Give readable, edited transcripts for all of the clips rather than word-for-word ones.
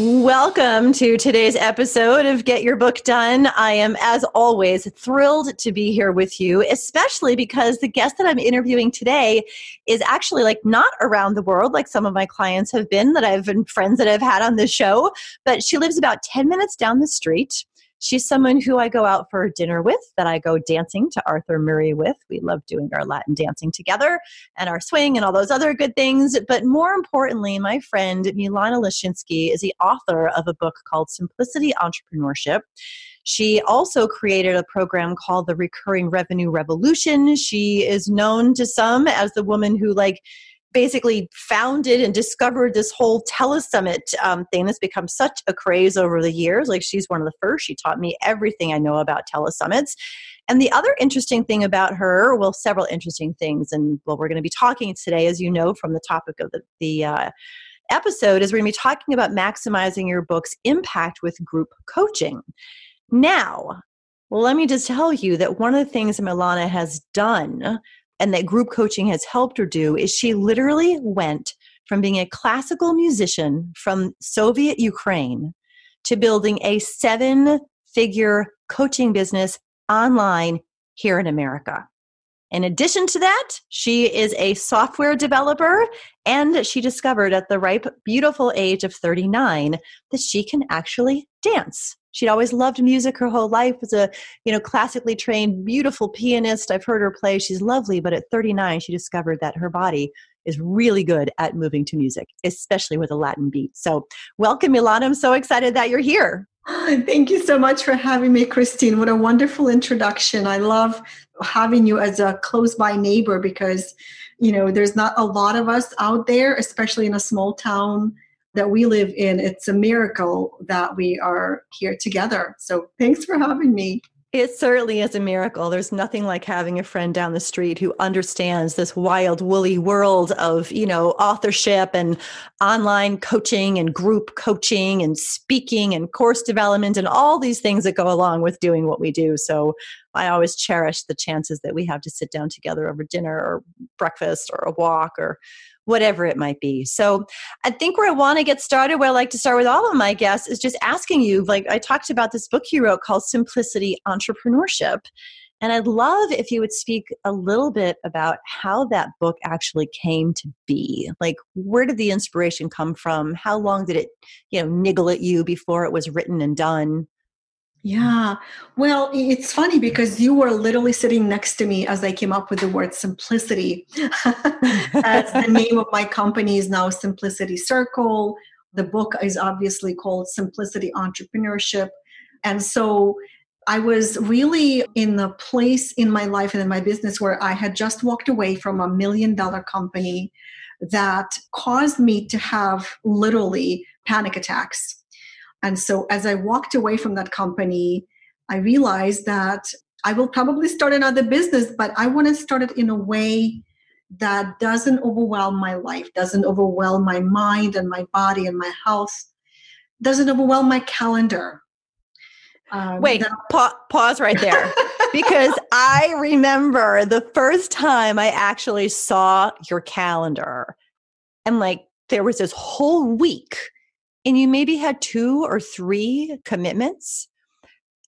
Welcome to today's episode of Get Your Book Done. I am, as always, thrilled to be here with you, especially because the guest that I'm interviewing today is actually not around the world like some of my clients have been that I've been friends that I've had on the show, but she lives about 10 minutes down the street. She's someone who I go out for dinner with, that I go dancing to Arthur Murray with. We love doing our Latin dancing together and our swing and all those other good things. But more importantly, my friend Milana Leshinsky is the author of a book called Simplicity Entrepreneurship. She also created a program called The Recurring Revenue Revolution. She is known to some as the woman who basically founded and discovered this whole Telesummit thing that's become such a craze over the years. She's one of the first. She taught me everything I know about Telesummits. And the other interesting thing about her, several interesting things, and we're going to be talking today, as you know, from the topic of the episode, is we're going to be talking about maximizing your book's impact with group coaching. Now, let me just tell you that one of the things Milana has done and that group coaching has helped her do is she literally went from being a classical musician from Soviet Ukraine to building a 7-figure coaching business online here in America. In addition to that, she is a software developer, and she discovered at the ripe, beautiful age of 39 that she can actually dance. She'd always loved music her whole life, was a classically trained, beautiful pianist. I've heard her play. She's lovely, but at 39, she discovered that her body is really good at moving to music, especially with a Latin beat. So welcome, Milana. I'm so excited that you're here. Thank you so much for having me, Christine. What a wonderful introduction. I love having you as a close-by neighbor because, there's not a lot of us out there, especially in a small town that we live in. It's a miracle that we are here together. So thanks for having me. It certainly is a miracle. There's nothing like having a friend down the street who understands this wild, woolly world of, authorship and online coaching and group coaching and speaking and course development and all these things that go along with doing what we do. So I always cherish the chances that we have to sit down together over dinner or breakfast or a walk or whatever it might be. So I think where I want to get started, where I like to start with all of my guests, is just asking you, I talked about this book you wrote called Simplicity Entrepreneurship. And I'd love if you would speak a little bit about how that book actually came to be. Where did the inspiration come from? How long did it, niggle at you before it was written and done? Yeah. Well, it's funny because you were literally sitting next to me as I came up with the word simplicity. That's the name of my company is now Simplicity Circle. The book is obviously called Simplicity Entrepreneurship. And so I was really in the place in my life and in my business where I had just walked away from a $1 million company that caused me to have literally panic attacks. And so as I walked away from that company, I realized that I will probably start another business, but I want to start it in a way that doesn't overwhelm my life, doesn't overwhelm my mind and my body and my health, doesn't overwhelm my calendar. Pause right there. Because I remember the first time I actually saw your calendar and there was this whole week and you maybe had 2 or 3 commitments.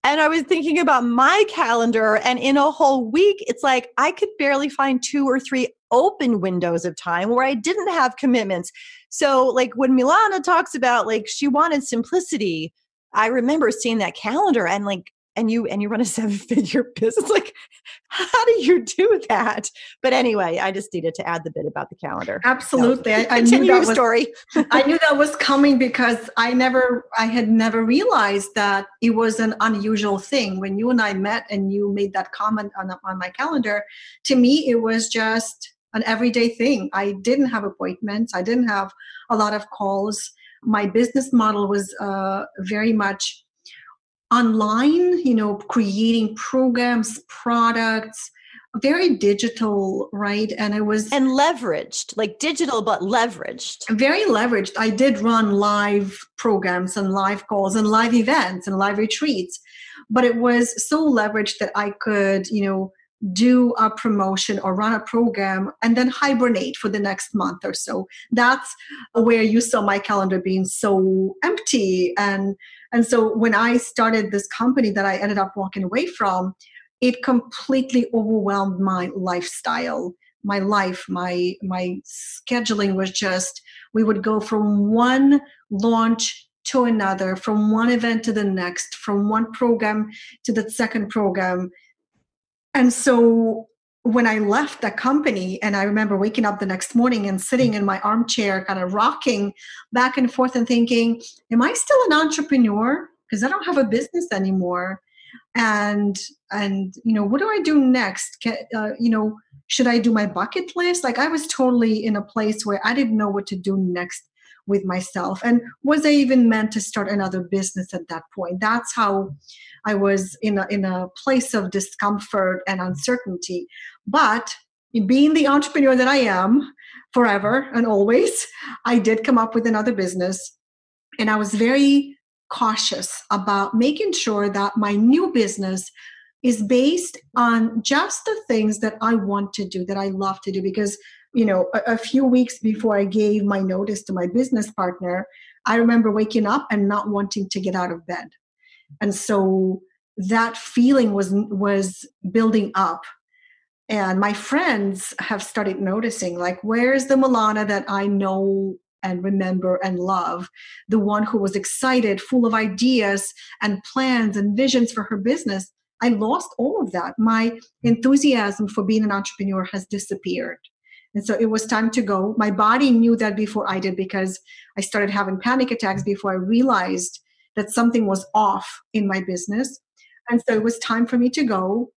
And I was thinking about my calendar, and in a whole week, it's I could barely find 2 or 3 open windows of time where I didn't have commitments. So when Milana talks about she wanted simplicity, I remember seeing that calendar and you run a 7-figure business. How do you do that? But anyway, I just needed to add the bit about the calendar. Absolutely. So, I knew that was coming because I had never realized that it was an unusual thing. When you and I met and you made that comment on my calendar, to me, it was just an everyday thing. I didn't have appointments. I didn't have a lot of calls. My business model was very much online, you know, creating programs, products, very digital, right? And it was... And leveraged, like digital, but leveraged. Very leveraged. I did run live programs and live calls and live events and live retreats, but it was so leveraged that I could, you know, do a promotion or run a program and then hibernate for the next month or so. That's where you saw my calendar being so empty. And so when I started this company that I ended up walking away from, it completely overwhelmed my lifestyle, my life, my scheduling was just, we would go from one launch to another, from one event to the next, from one program to the second program. And so when I left the company, and I remember waking up the next morning and sitting in my armchair, kind of rocking back and forth and thinking, am I still an entrepreneur? Because I don't have a business anymore. And you know, what do I do next? You know, should I do my bucket list? Like I was totally in a place where I didn't know what to do next with myself. And was I even meant to start another business at that point? That's how I was in a place of discomfort and uncertainty. But being the entrepreneur that I am forever and always, I did come up with another business. And I was very cautious about making sure that my new business is based on just the things that I want to do, that I love to do. Because, you know, a few weeks before I gave my notice to my business partner, I remember waking up and not wanting to get out of bed. And so that feeling was building up. And my friends have started noticing, like, where's the Milana that I know and remember and love, the one who was excited, full of ideas and plans and visions for her business? I lost all of that. My enthusiasm for being an entrepreneur has disappeared. And so it was time to go. My body knew that before I did, because I started having panic attacks before I realized that something was off in my business. And so it was time for me to go.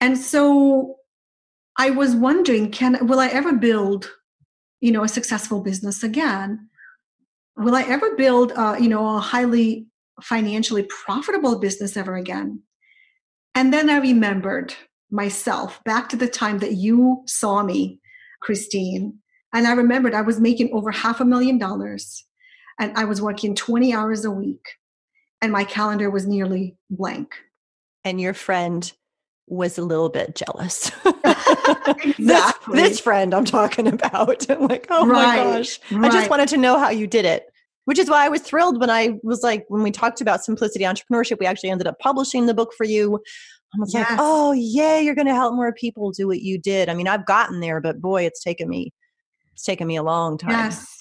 And so I was wondering, will I ever build, you know, a successful business again? Will I ever build, you know, a highly financially profitable business ever again? And then I remembered myself back to the time that you saw me, Christine. And I remembered I was making over $500,000. And I was working 20 hours a week, and my calendar was nearly blank. And your friend was a little bit jealous. Exactly. This friend I'm talking about. I'm like, oh right, my gosh. Right. I just wanted to know how you did it, which is why I was thrilled when I was like, when we talked about Simplicity Entrepreneurship, we actually ended up publishing the book for you. I was like, oh yeah, you're going to help more people do what you did. I mean, I've gotten there, but boy, it's taken me a long time. Yes.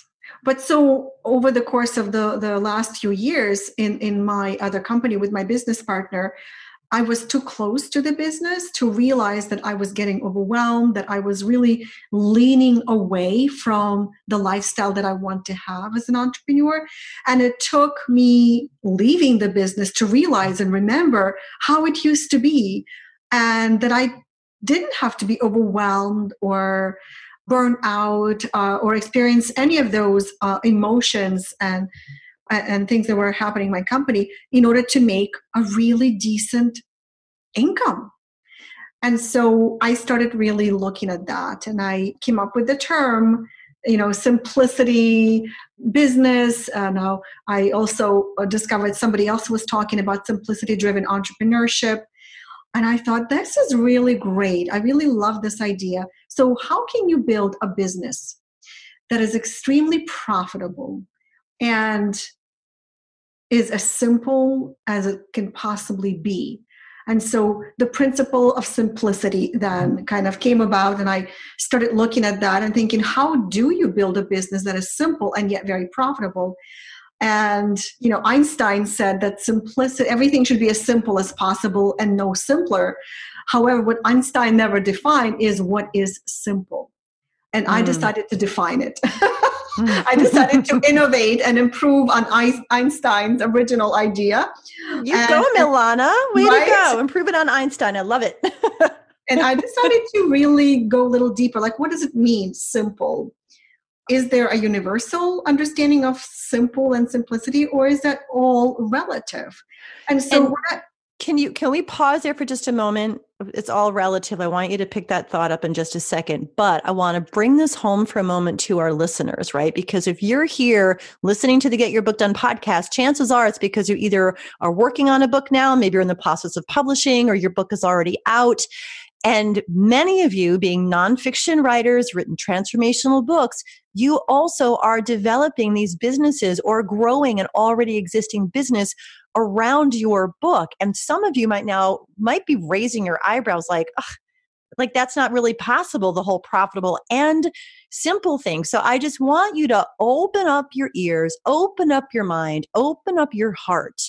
But so over the course of the last few years in my other company with my business partner, I was too close to the business to realize that I was getting overwhelmed, that I was really leaning away from the lifestyle that I want to have as an entrepreneur. And it took me leaving the business to realize and remember how it used to be, and that I didn't have to be overwhelmed or burn out or experience any of those emotions and things that were happening in my company in order to make a really decent income. And so I started really looking at that, and I came up with the term, you know, simplicity business. Now I also discovered somebody else was talking about simplicity-driven entrepreneurship. And I thought, this is really great. I really love this idea. So how can you build a business that is extremely profitable and is as simple as it can possibly be? And so the principle of simplicity then kind of came about, and I started looking at that and thinking, how do you build a business that is simple and yet very profitable? And, you know, Einstein said that simplicity, everything should be as simple as possible and no simpler. However, what Einstein never defined is what is simple. And I decided to define it. I decided to innovate and improve on Einstein's original idea. You go, Milana. Way to go. Improve it on Einstein. I love it. And I decided to really go a little deeper. Like, what does it mean, simple? Is there a universal understanding of simple and simplicity, or is that all relative? And so can we pause there for just a moment? It's all relative. I want you to pick that thought up in just a second, but I want to bring this home for a moment to our listeners, right? Because if you're here listening to the Get Your Book Done podcast, chances are it's because you either are working on a book now, maybe you're in the process of publishing, or your book is already out. And many of you, being nonfiction writers, written transformational books, you also are developing these businesses or growing an already existing business around your book. And some of you might be raising your eyebrows like, ugh, like that's not really possible, the whole profitable and simple thing. So I just want you to open up your ears, open up your mind, open up your heart,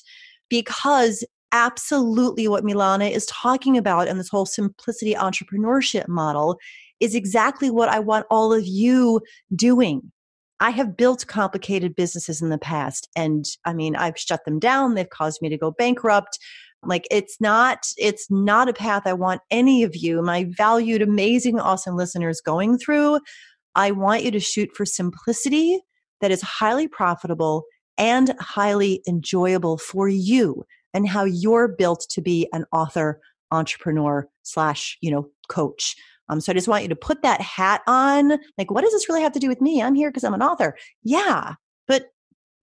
because absolutely what Milana is talking about in this whole simplicity entrepreneurship model is exactly what I want all of you doing. I have built complicated businesses in the past, and I mean, I've shut them down. They've caused me to go bankrupt. Like, it's not a path I want any of you, my valued, amazing, awesome listeners, going through. I want you to shoot for simplicity that is highly profitable and highly enjoyable for you, and how you're built to be an author, entrepreneur / coach. So I just want you to put that hat on. Like, what does this really have to do with me? I'm here because I'm an author. Yeah, but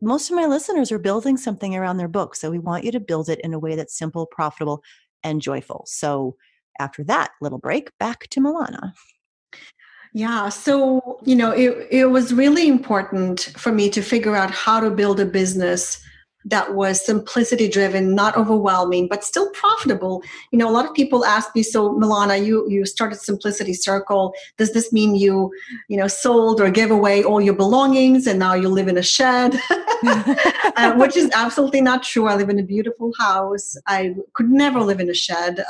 most of my listeners are building something around their book. So we want you to build it in a way that's simple, profitable, and joyful. So after that little break, back to Milana. Yeah. So, it was really important for me to figure out how to build a business that was simplicity driven, not overwhelming, but still profitable. A lot of people ask me, so Milana, you started Simplicity Circle. Does this mean you sold or gave away all your belongings and now you live in a shed? Which is absolutely not true. I live in a beautiful house. I could never live in a shed.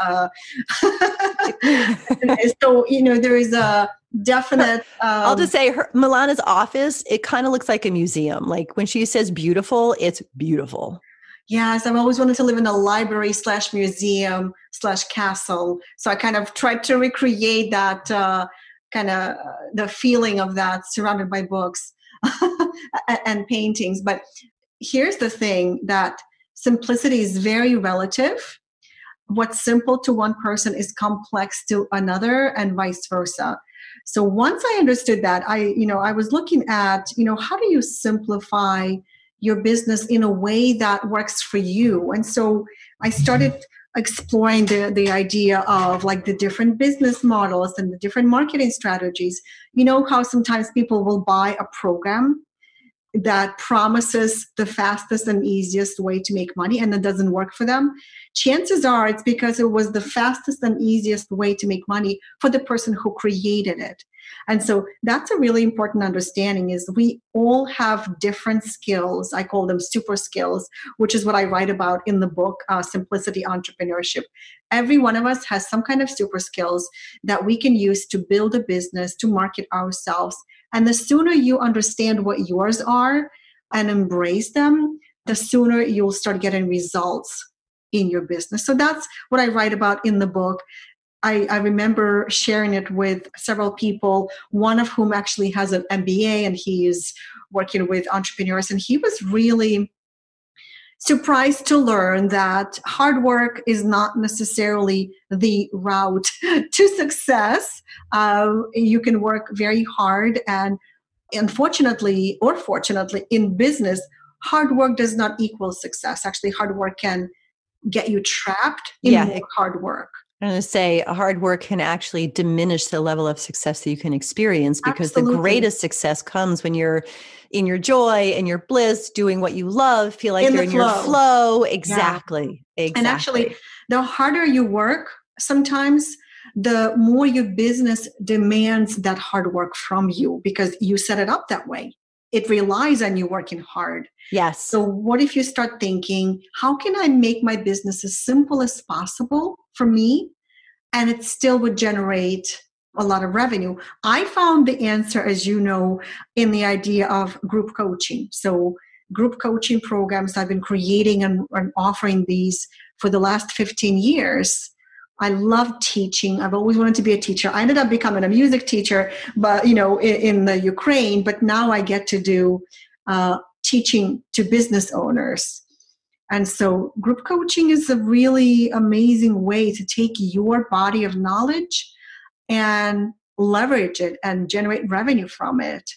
So, there is a definite. I'll just say Milana's office, it kind of looks like a museum. Like when she says beautiful, it's beautiful. Yes. I've always wanted to live in a library / museum / castle. So I kind of tried to recreate that the feeling of that, surrounded by books and paintings. But here's the thing, that simplicity is very relative. What's simple to one person is complex to another, and vice versa. So once I understood that, I was looking at, how do you simplify your business in a way that works for you? And so I started exploring the idea of like the different business models and the different marketing strategies. You know how sometimes people will buy a program that promises the fastest and easiest way to make money, and it doesn't work for them. Chances are it's because it was the fastest and easiest way to make money for the person who created it. And so that's a really important understanding, is we all have different skills. I call them super skills, which is what I write about in the book, Simplicity Entrepreneurship. Every one of us has some kind of super skills that we can use to build a business, to market ourselves. And the sooner you understand what yours are and embrace them, the sooner you'll start getting results in your business. So that's what I write about in the book. I remember sharing it with several people, one of whom actually has an MBA, and he is working with entrepreneurs. And he was really surprised to learn that hard work is not necessarily the route to success. You can work very hard, and unfortunately or fortunately in business, hard work does not equal success. Actually, hard work can get you trapped in more hard work. I'm going to say hard work can actually diminish the level of success that you can experience, because Absolutely. The greatest success comes when you're in your joy and your bliss, doing what you love, feel like you're in your flow. Exactly. Yeah. Exactly. And actually, the harder you work, sometimes the more your business demands that hard work from you, because you set it up that way. It relies on you working hard. Yes. So what if you start thinking, how can I make my business as simple as possible for me, and it still would generate a lot of revenue? I found the answer, as you know, in the idea of group coaching. So group coaching programs, I've been creating and offering these for the last 15 years. I love teaching. I've always wanted to be a teacher. I ended up becoming a music teacher, but in the Ukraine, but now I get to do teaching to business owners. And so group coaching is a really amazing way to take your body of knowledge and leverage it and generate revenue from it.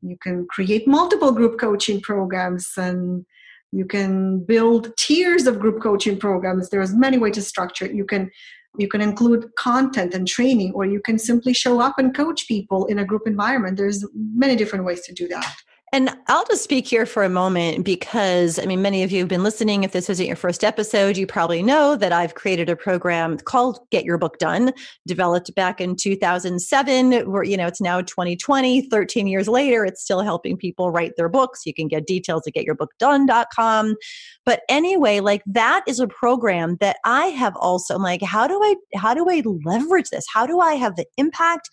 You can create multiple group coaching programs, and you can build tiers of group coaching programs. There's many ways to structure it. You can include content and training, or you can simply show up and coach people in a group environment. There's many different ways to do that. And I'll just speak here for a moment because, I mean, many of you have been listening. If this isn't your first episode, you probably know that I've created a program called Get Your Book Done, developed back in 2007. Where, it's now 2020, 13 years later, it's still helping people write their books. You can get details at getyourbookdone.com. But anyway, that is a program that I have also, how do I leverage this? How do I have the impact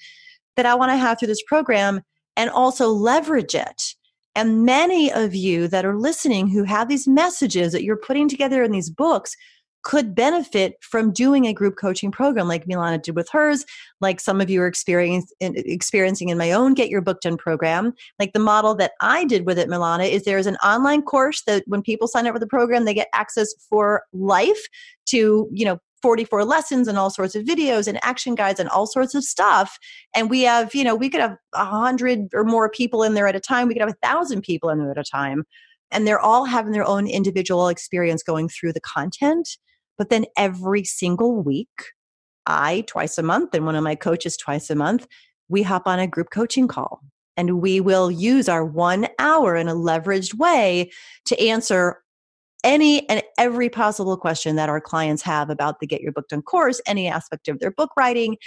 that I want to have through this program and also leverage it? And many of you that are listening who have these messages that you're putting together in these books could benefit from doing a group coaching program like Milana did with hers, like some of you are experiencing in my own Get Your Book Done program. Like the model that I did with it, Milana, is there's an online course that when people sign up for the program, they get access for life to, 44 lessons and all sorts of videos and action guides and all sorts of stuff. And we have, we could have 100 or more people in there at a time. We could have 1,000 people in there at a time. And they're all having their own individual experience going through the content. But then every single week, I twice a month and one of my coaches twice a month, we hop on a group coaching call. And we will use our 1 hour in a leveraged way to answer any and every possible question that our clients have about the Get Your Book Done course, any aspect of their book writing.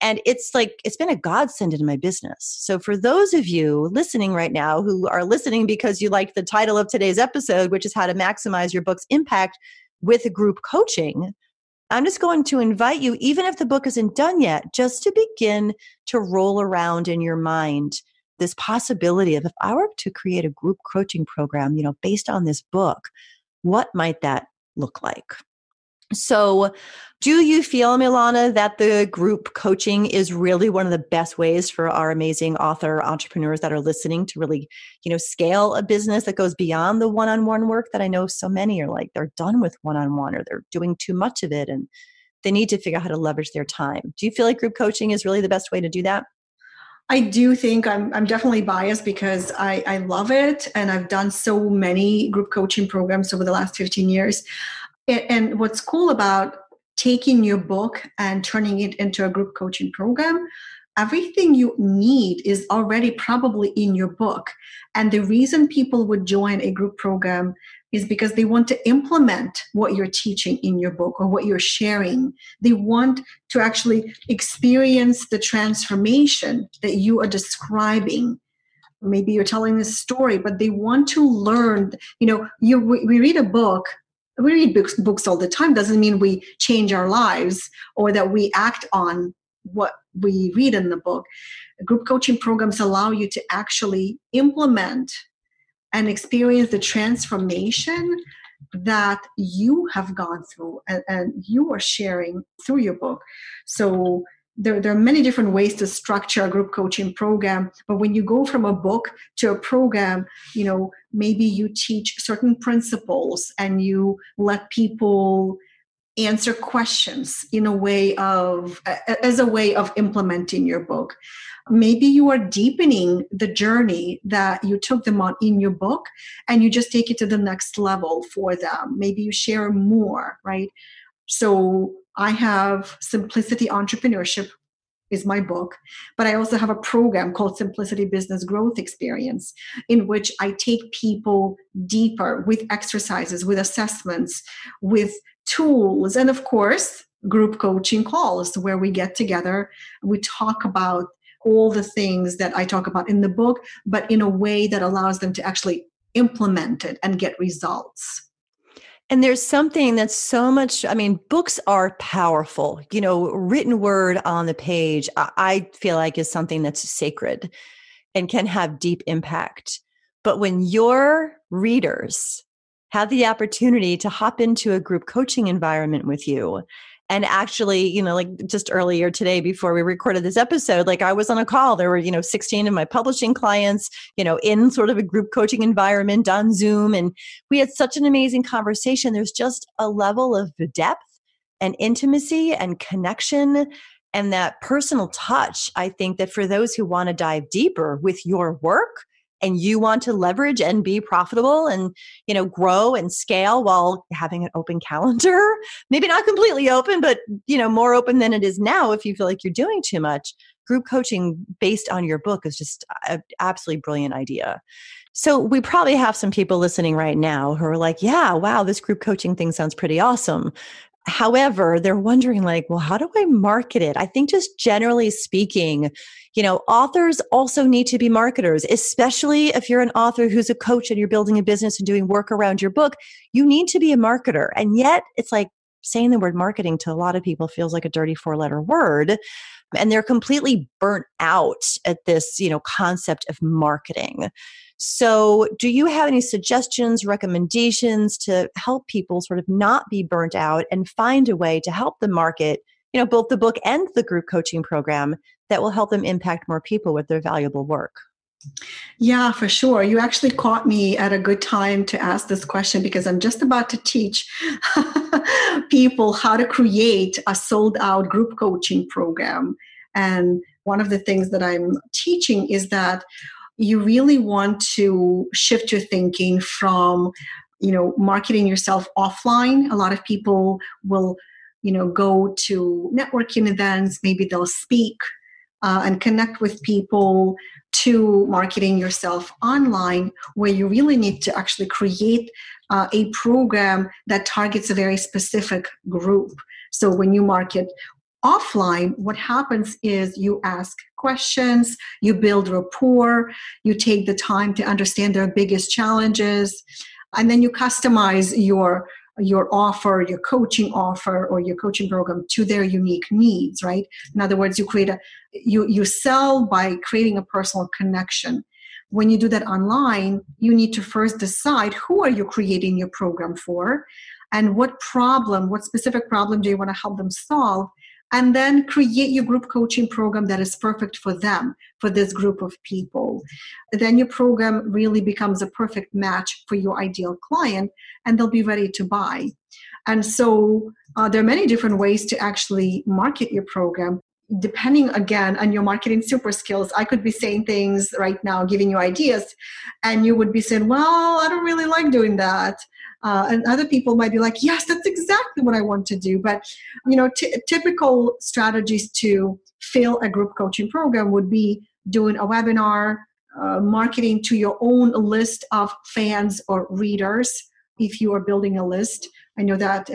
And it's been a godsend in my business. So for those of you listening right now who are listening because you liked the title of today's episode, which is how to maximize your book's impact with group coaching, I'm just going to invite you, even if the book isn't done yet, just to begin to roll around in your mind this possibility of, if I were to create a group coaching program, based on this book, what might that look like? So do you feel, Milana, that the group coaching is really one of the best ways for our amazing author entrepreneurs that are listening to really, scale a business that goes beyond the one-on-one work that I know so many are they're done with one-on-one, or they're doing too much of it and they need to figure out how to leverage their time? Do you feel like group coaching is really the best way to do that? I do think I'm definitely biased because I love it, and I've done so many group coaching programs over the last 15 years. And what's cool about taking your book and turning it into a group coaching program, everything you need is already probably in your book. And the reason people would join a group program is because they want to implement what you're teaching in your book or what you're sharing. They want to actually experience the transformation that you are describing. Maybe you're telling a story, but they want to learn. We read a book. We read books all the time. Doesn't mean we change our lives or that we act on what we read in the book. Group coaching programs allow you to actually implement and experience the transformation that you have gone through and you are sharing through your book. So there are many different ways to structure a group coaching program. But when you go from a book to a program, maybe you teach certain principles and you let people answer questions as a way of implementing your book. Maybe you are deepening the journey that you took them on in your book, and you just take it to the next level for them. Maybe you share more, right? So I have Simplicity Entrepreneurship is my book, but I also have a program called Simplicity Business Growth Experience, in which I take people deeper with exercises, with assessments, with tools, and of course, group coaching calls where we get together. We talk about all the things that I talk about in the book, but in a way that allows them to actually implement it and get results. And there's something that's so much, books are powerful. Written word on the page, I feel like, is something that's sacred and can have deep impact. But when your readers have the opportunity to hop into a group coaching environment with you And actually, you know, like just earlier today before we recorded this episode, like I was on a call, there were, 16 of my publishing clients, in sort of a group coaching environment on Zoom. And we had such an amazing conversation. There's just a level of depth and intimacy and connection and that personal touch. I think that for those who want to dive deeper with your work and you want to leverage and be profitable and, grow and scale while having an open calendar, maybe not completely open, but, more open than it is now if you feel like you're doing too much, group coaching based on your book is just an absolutely brilliant idea. So we probably have some people listening right now who are like, yeah, wow, this group coaching thing sounds pretty awesome. However, they're wondering like, well, how do I market it? I think just generally speaking, authors also need to be marketers, especially if you're an author who's a coach and you're building a business and doing work around your book, you need to be a marketer. And yet it's like saying the word marketing to a lot of people feels like a dirty 4-letter word. And they're completely burnt out at this, concept of marketing. So do you have any suggestions, recommendations to help people sort of not be burnt out and find a way to help them market, both the book and the group coaching program that will help them impact more people with their valuable work? Yeah, for sure. You actually caught me at a good time to ask this question because I'm just about to teach people how to create a sold-out group coaching program. And one of the things that I'm teaching is that you really want to shift your thinking from, marketing yourself offline. A lot of people will, go to networking events, maybe they'll speak and connect with people, to marketing yourself online, where you really need to actually create a program that targets a very specific group. So when you market offline, what happens is you ask questions, you build rapport, you take the time to understand their biggest challenges, and then you customize your offer, your coaching offer or your coaching program to their unique needs, right? In other words, you create you sell by creating a personal connection. When you do that online, you need to first decide who are you creating your program for and what specific problem do you want to help them solve? And then create your group coaching program that is perfect for them, for this group of people. Then your program really becomes a perfect match for your ideal client, and they'll be ready to buy. And so there are many different ways to actually market your program, depending, again, on your marketing super skills. I could be saying things right now, giving you ideas, and you would be saying, well, I don't really like doing that. And other people might be like, yes, that's exactly what I want to do. But, typical strategies to fill a group coaching program would be doing a webinar, marketing to your own list of fans or readers. If you are building a list, I know that,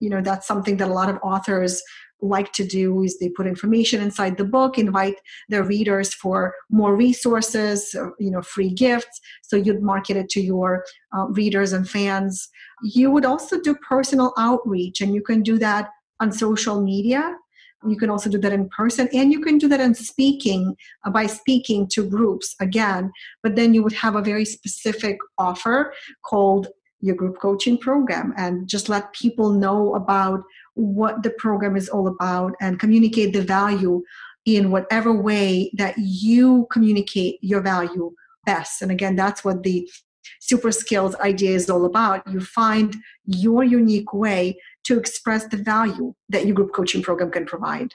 that's something that a lot of authors like to do is they put information inside the book, invite their readers for more resources, free gifts. So you'd market it to your readers and fans. You would also do personal outreach, and you can do that on social media. You can also do that in person, and you can do that in speaking, by speaking to groups again. But then you would have a very specific offer called your group coaching program, and just let people know about what the program is all about and communicate the value in whatever way that you communicate your value best. And again, that's what the super skills idea is all about. You find your unique way to express the value that your group coaching program can provide.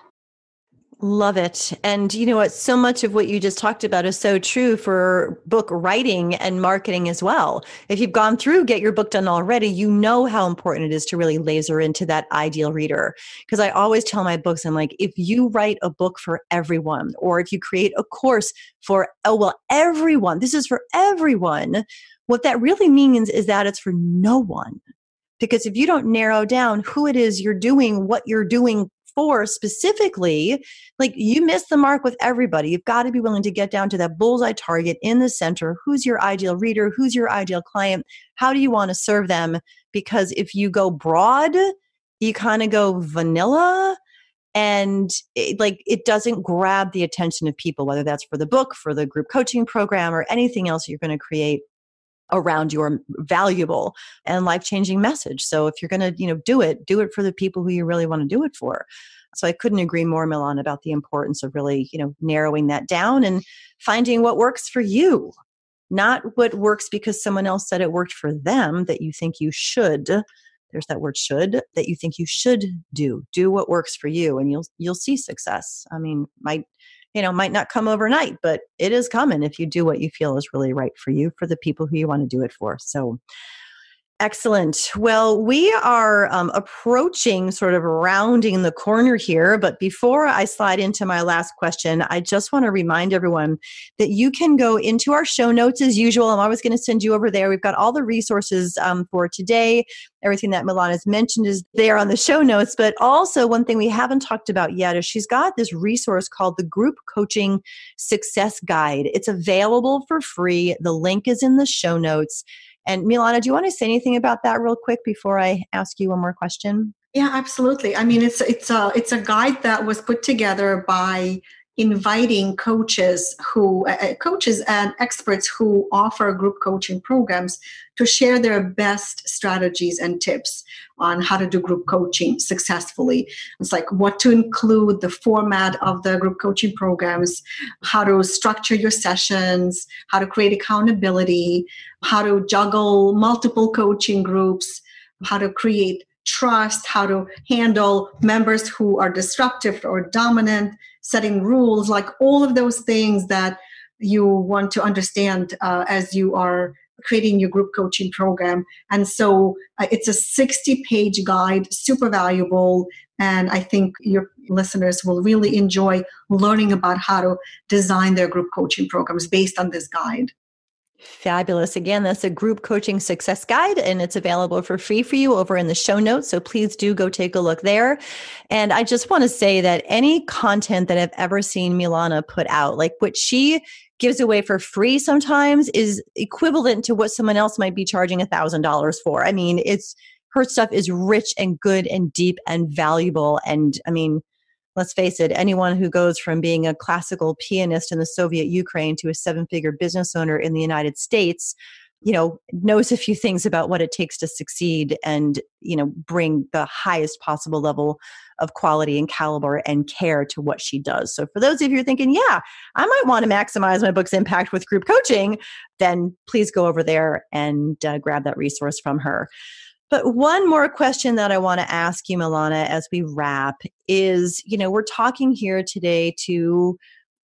Love it. And you know what? So much of what you just talked about is so true for book writing and marketing as well. If you've gone through Get Your Book Done already, you know how important it is to really laser into that ideal reader. Because I always tell my books, I'm like, if you write a book for everyone, or if you create a course for, everyone, this is for everyone, what that really means is that it's for no one. Because if you don't narrow down who it is you're doing, what you're doing for specifically, like you miss the mark with everybody. You've got to be willing to get down to that bullseye target in the center. Who's your ideal reader? Who's your ideal client? How do you want to serve them? Because if you go broad, you kind of go vanilla, and it doesn't grab the attention of people, whether that's for the book, for the group coaching program, or anything else you're going to create. around your valuable and life-changing message. So if you're going to, do it for the people who you really want to do it for. So I couldn't agree more, Milan, about the importance of really, narrowing that down and finding what works for you, not what works because someone else said it worked for them that you think you should. There's that word should, that you think you should do what works for you, and you'll see success. I mean, might not come overnight, but it is coming if you do what you feel is really right for you, for the people who you want to do it for. So excellent. Well, we are approaching sort of rounding the corner here. But before I slide into my last question, I just want to remind everyone that you can go into our show notes as usual. I'm always going to send you over there. We've got all the resources for today. Everything that Milana has mentioned is there on the show notes. But also one thing we haven't talked about yet is she's got this resource called the Group Coaching Success Guide. It's available for free. The link is in the show notes. And Milana, do you want to say anything about that real quick before I ask you one more question? Yeah, absolutely. I mean, it's a guide that was put together by inviting coaches and experts who offer group coaching programs to share their best strategies and tips on how to do group coaching successfully. It's like what to include, the format of the group coaching programs, how to structure your sessions, how to create accountability, how to juggle multiple coaching groups, how to create trust, how to handle members who are disruptive or dominant, setting rules, like all of those things that you want to understand as you are creating your group coaching program. And so it's a 60-page guide, super valuable. And I think your listeners will really enjoy learning about how to design their group coaching programs based on this guide. Fabulous. Again, that's a Group Coaching Success Guide, and it's available for free for you over in the show notes. So please do go take a look there. And I just want to say that any content that I've ever seen Milana put out, like what she gives away for free sometimes is equivalent to what someone else might be charging $1,000 for. I mean, her stuff is rich and good and deep and valuable. And I mean, let's face it, anyone who goes from being a classical pianist in the Soviet Ukraine to a seven-figure business owner in the United States, knows a few things about what it takes to succeed and, bring the highest possible level of quality and caliber and care to what she does. So for those of you who are thinking, yeah, I might want to maximize my book's impact with group coaching, then please go over there and grab that resource from her. But one more question that I want to ask you, Milana, as we wrap is, we're talking here today to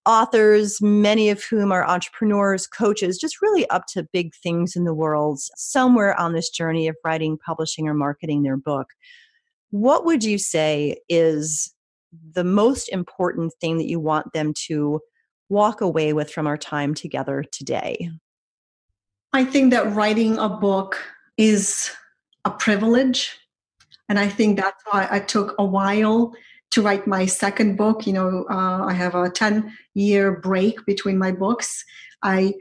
authors, many of whom are entrepreneurs, coaches, just really up to big things in the world, somewhere on this journey of writing, publishing, or marketing their book. What would you say is the most important thing that you want them to walk away with from our time together today? I think that writing a book is a privilege. And I think that's why I took a while to write my second book. I have a 10-year break between my books. I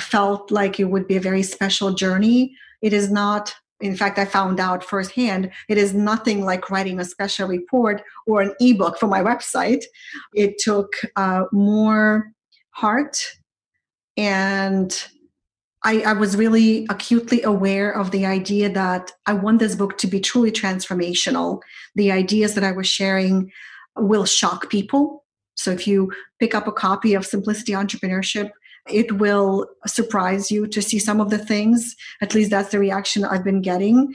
felt like it would be a very special journey. It is not, in fact, I found out firsthand, it is nothing like writing a special report or an ebook for my website. It took more heart, and I was really acutely aware of the idea that I want this book to be truly transformational. The ideas that I was sharing will shock people. So if you pick up a copy of Simplicity Entrepreneurship, it will surprise you to see some of the things. At least that's the reaction I've been getting.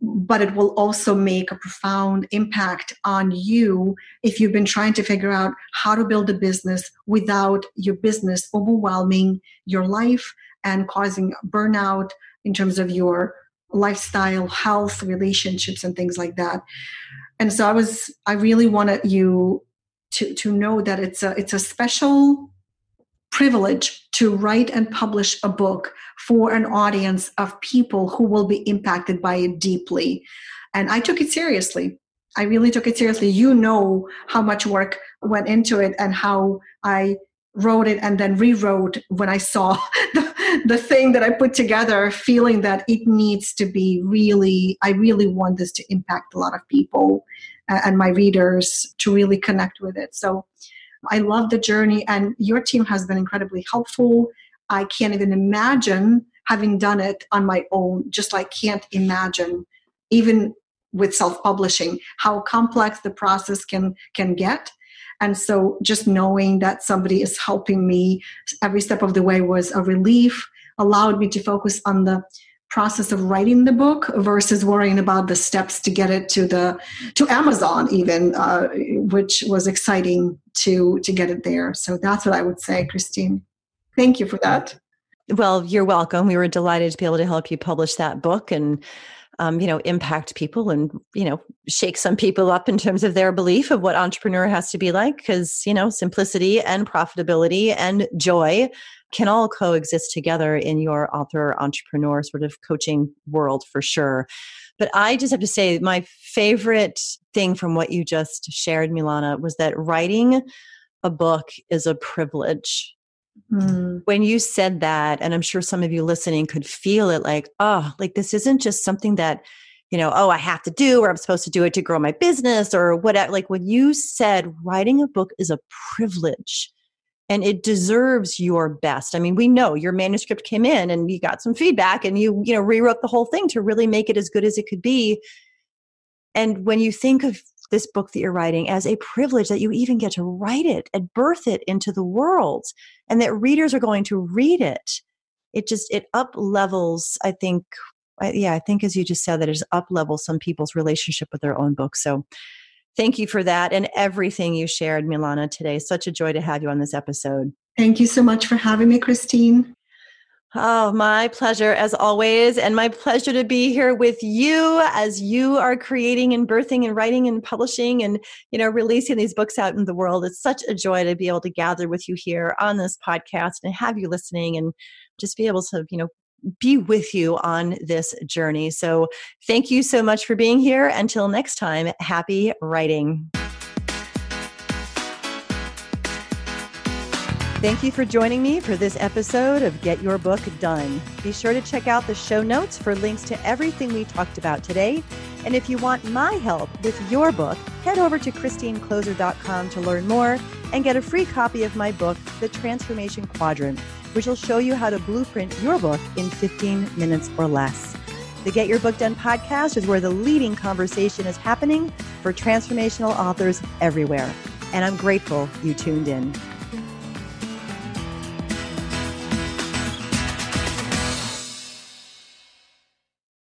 But it will also make a profound impact on you if you've been trying to figure out how to build a business without your business overwhelming your life and causing burnout in terms of your lifestyle, health, relationships, and things like that. And so I really wanted you to know that it's a special privilege to write and publish a book for an audience of people who will be impacted by it deeply. And I took it seriously. I really took it seriously. How much work went into it and how I wrote it and then rewrote when I saw the thing that I put together, feeling that it needs to be I really want this to impact a lot of people and my readers to really connect with it. So I love the journey, and your team has been incredibly helpful. I can't even imagine having done it on my own, just I can't imagine, even with self-publishing, how complex the process can get. And so just knowing that somebody is helping me every step of the way was a relief, allowed me to focus on the process of writing the book versus worrying about the steps to get it to Amazon even, which was exciting to get it there. So that's what I would say, Christine. Thank you for that. Well, you're welcome. We were delighted to be able to help you publish that book and, impact people and, shake some people up in terms of their belief of what entrepreneur has to be like, because, simplicity and profitability and joy can all coexist together in your author entrepreneur sort of coaching world for sure. But I just have to say my favorite thing from what you just shared, Milana, was that writing a book is a privilege. Mm. When you said that, and I'm sure some of you listening could feel it like this isn't just something that, I have to do, or I'm supposed to do it to grow my business or whatever. Like when you said writing a book is a privilege, and it deserves your best. I mean, we know your manuscript came in and you got some feedback and you rewrote the whole thing to really make it as good as it could be. And when you think of this book that you're writing as a privilege that you even get to write it and birth it into the world and that readers are going to read it, it up levels, I think. Yeah, I think as you just said, that it up levels some people's relationship with their own book. So thank you for that and everything you shared, Milana, today. Such a joy to have you on this episode. Thank you so much for having me, Christine. Oh, my pleasure as always. And my pleasure to be here with you as you are creating and birthing and writing and publishing and, releasing these books out in the world. It's such a joy to be able to gather with you here on this podcast and have you listening and just be able to, be with you on this journey. So thank you so much for being here. Until next time, happy writing. Thank you for joining me for this episode of Get Your Book Done. Be sure to check out the show notes for links to everything we talked about today. And if you want my help with your book, head over to ChristineKloser.com to learn more and get a free copy of my book, The Transformation Quadrant, which will show you how to blueprint your book in 15 minutes or less. The Get Your Book Done podcast is where the leading conversation is happening for transformational authors everywhere. And I'm grateful you tuned in.